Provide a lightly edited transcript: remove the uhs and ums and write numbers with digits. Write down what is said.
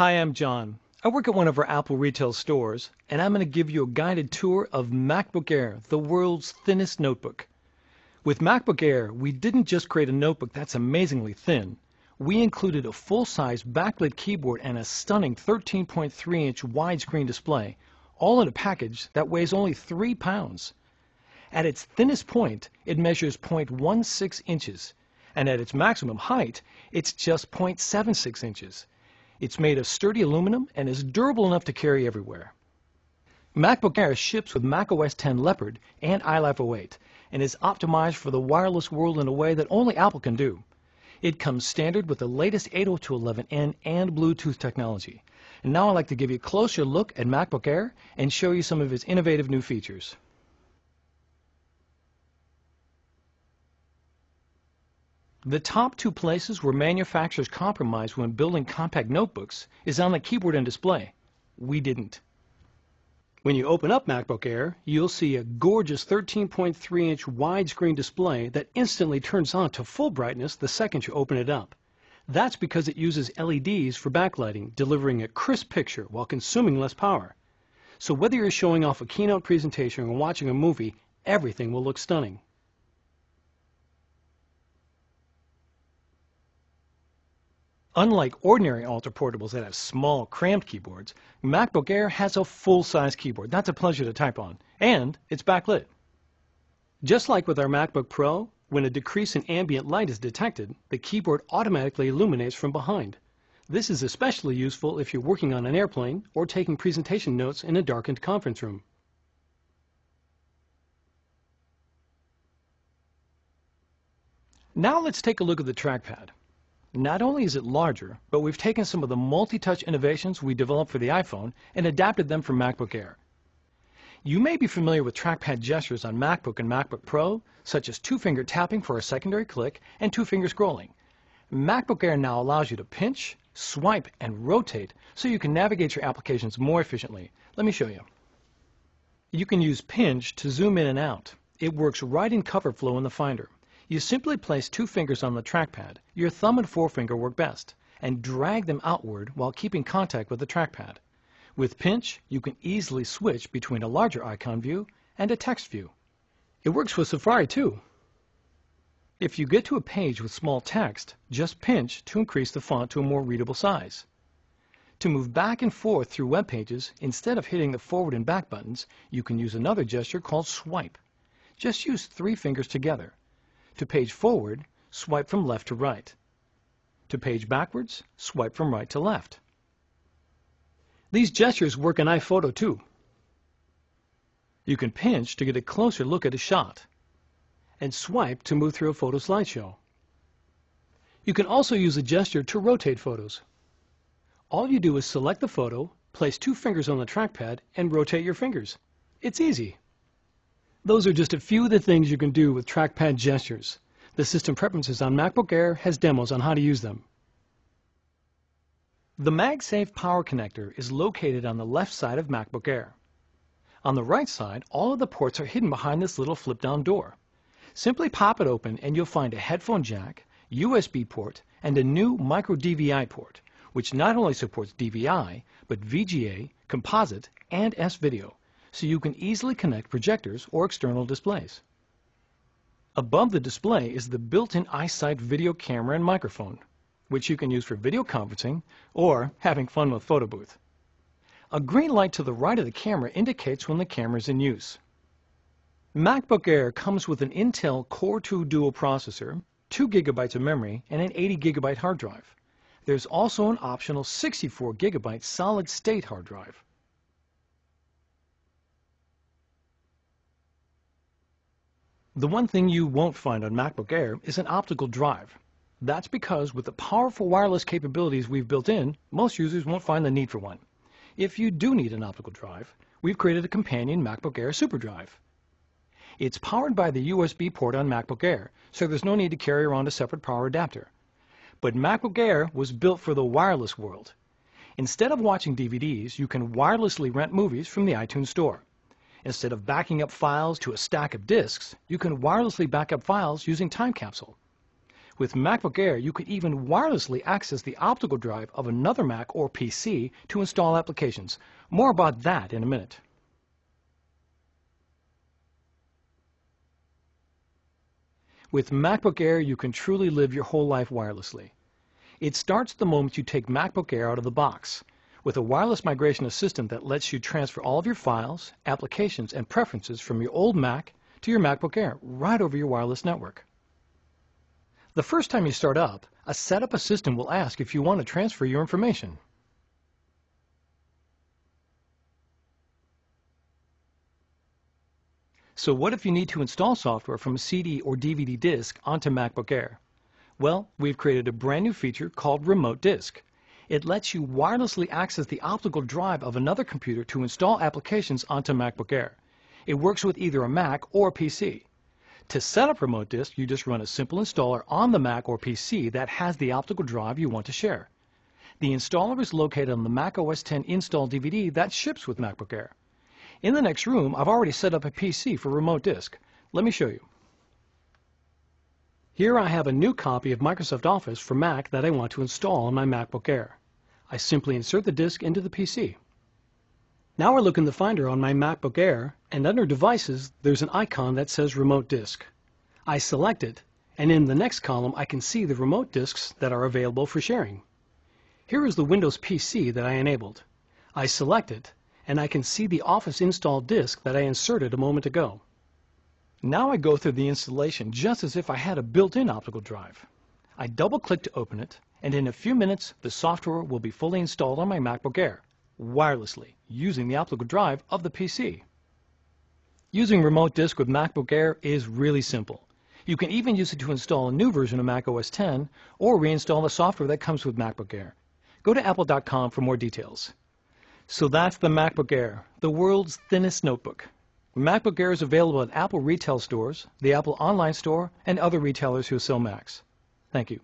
Hi, I'm John. I work at one of our Apple retail stores, and I'm going to give you a guided tour of MacBook Air, the world's thinnest notebook. With MacBook Air, we didn't just create a notebook that's amazingly thin. We included a full-size backlit keyboard and a stunning 13.3-inch widescreen display, all in a package that weighs only 3 pounds. At its thinnest point, it measures 0.16 inches, and at its maximum height, it's just 0.76 inches. It's made of sturdy aluminum and is durable enough to carry everywhere. MacBook Air ships with Mac OS X Leopard and iLife 08 and is optimized for the wireless world in a way that only Apple can do. It comes standard with the latest 802.11n and Bluetooth technology. And now I'd like to give you a closer look at MacBook Air and show you some of its innovative new features. The top 2 places where manufacturers compromise when building compact notebooks is on the keyboard and display. We didn't. When you open up MacBook Air, you'll see a gorgeous 13.3-inch widescreen display that instantly turns on to full brightness the second you open it up. That's because it uses LEDs for backlighting, delivering a crisp picture while consuming less power. So whether you're showing off a keynote presentation or watching a movie, everything will look stunning. Unlike ordinary ultra-portables that have small, cramped keyboards, MacBook Air has a full-size keyboard that's a pleasure to type on, and it's backlit. Just like with our MacBook Pro, when a decrease in ambient light is detected, the keyboard automatically illuminates from behind. This is especially useful if you're working on an airplane or taking presentation notes in a darkened conference room. Now let's take a look at the trackpad. Not only is it larger, but we've taken some of the multi-touch innovations we developed for the iPhone and adapted them for MacBook Air. You may be familiar with trackpad gestures on MacBook and MacBook Pro, such as 2-finger tapping for a secondary click and 2-finger scrolling. MacBook Air now allows you to pinch, swipe, and rotate so you can navigate your applications more efficiently. Let me show you. You can use pinch to zoom in and out. It works right in CoverFlow in the Finder. You simply place 2 fingers on the trackpad, your thumb and forefinger work best, and drag them outward while keeping contact with the trackpad. With pinch, you can easily switch between a larger icon view and a text view. It works with Safari too. If you get to a page with small text, just pinch to increase the font to a more readable size. To move back and forth through web pages, instead of hitting the forward and back buttons, you can use another gesture called swipe. Just use 3 fingers together. To page forward, swipe from left to right. To page backwards, swipe from right to left. These gestures work in iPhoto too. You can pinch to get a closer look at a shot, and swipe to move through a photo slideshow. You can also use a gesture to rotate photos. All you do is select the photo, place 2 fingers on the trackpad, and rotate your fingers. It's easy. Those are just a few of the things you can do with trackpad gestures. The system preferences on MacBook Air has demos on how to use them. The MagSafe power connector is located on the left side of MacBook Air. On the right side, all of the ports are hidden behind this little flip-down door. Simply pop it open and you'll find a headphone jack, USB port, and a new micro DVI port, which not only supports DVI, but VGA, composite, and S-video. So you can easily connect projectors or external displays. Above the display is the built-in iSight video camera and microphone, which you can use for video conferencing or having fun with photo booth. A green light to the right of the camera indicates when the camera is in use. MacBook Air comes with an Intel Core 2 Duo processor, 2 gigabytes of memory, and an 80 gigabyte hard drive. There's also an optional 64 gigabyte solid-state hard drive. The one thing you won't find on MacBook Air is an optical drive. That's because with the powerful wireless capabilities we've built in, most users won't find the need for one. If you do need an optical drive, we've created a companion MacBook Air SuperDrive. It's powered by the USB port on MacBook Air, so there's no need to carry around a separate power adapter. But MacBook Air was built for the wireless world. Instead of watching DVDs, you can wirelessly rent movies from the iTunes Store. Instead of backing up files to a stack of disks, you can wirelessly back up files using Time Capsule. With MacBook Air, you could even wirelessly access the optical drive of another Mac or PC to install applications. More about that in a minute. With MacBook Air, you can truly live your whole life wirelessly. It starts the moment you take MacBook Air out of the box, with a wireless migration assistant that lets you transfer all of your files, applications, and preferences from your old Mac to your MacBook Air right over your wireless network. The first time you start up, a setup assistant will ask if you want to transfer your information. So what if you need to install software from a CD or DVD disk onto MacBook Air? Well, we've created a brand new feature called Remote Disk. It lets you wirelessly access the optical drive of another computer to install applications onto MacBook Air. It works with either a Mac or a PC. To set up Remote Disk, you just run a simple installer on the Mac or PC that has the optical drive you want to share. The installer is located on the Mac OS X install DVD that ships with MacBook Air. In the next room, I've already set up a PC for Remote Disk. Let me show you. Here I have a new copy of Microsoft Office for Mac that I want to install on my MacBook Air. I simply insert the disk into the PC. Now I look in the Finder on my MacBook Air, and under Devices, there's an icon that says Remote Disk. I select it, and in the next column I can see the remote disks that are available for sharing. Here is the Windows PC that I enabled. I select it, and I can see the Office installed disk that I inserted a moment ago. Now I go through the installation just as if I had a built-in optical drive. I double-click to open it, and in a few minutes the software will be fully installed on my MacBook Air, wirelessly, using the optical drive of the PC. Using Remote Disk with MacBook Air is really simple. You can even use it to install a new version of Mac OS X or reinstall the software that comes with MacBook Air. Go to apple.com for more details. So that's the MacBook Air, the world's thinnest notebook. MacBook Air is available at Apple retail stores, the Apple online store, and other retailers who sell Macs. Thank you.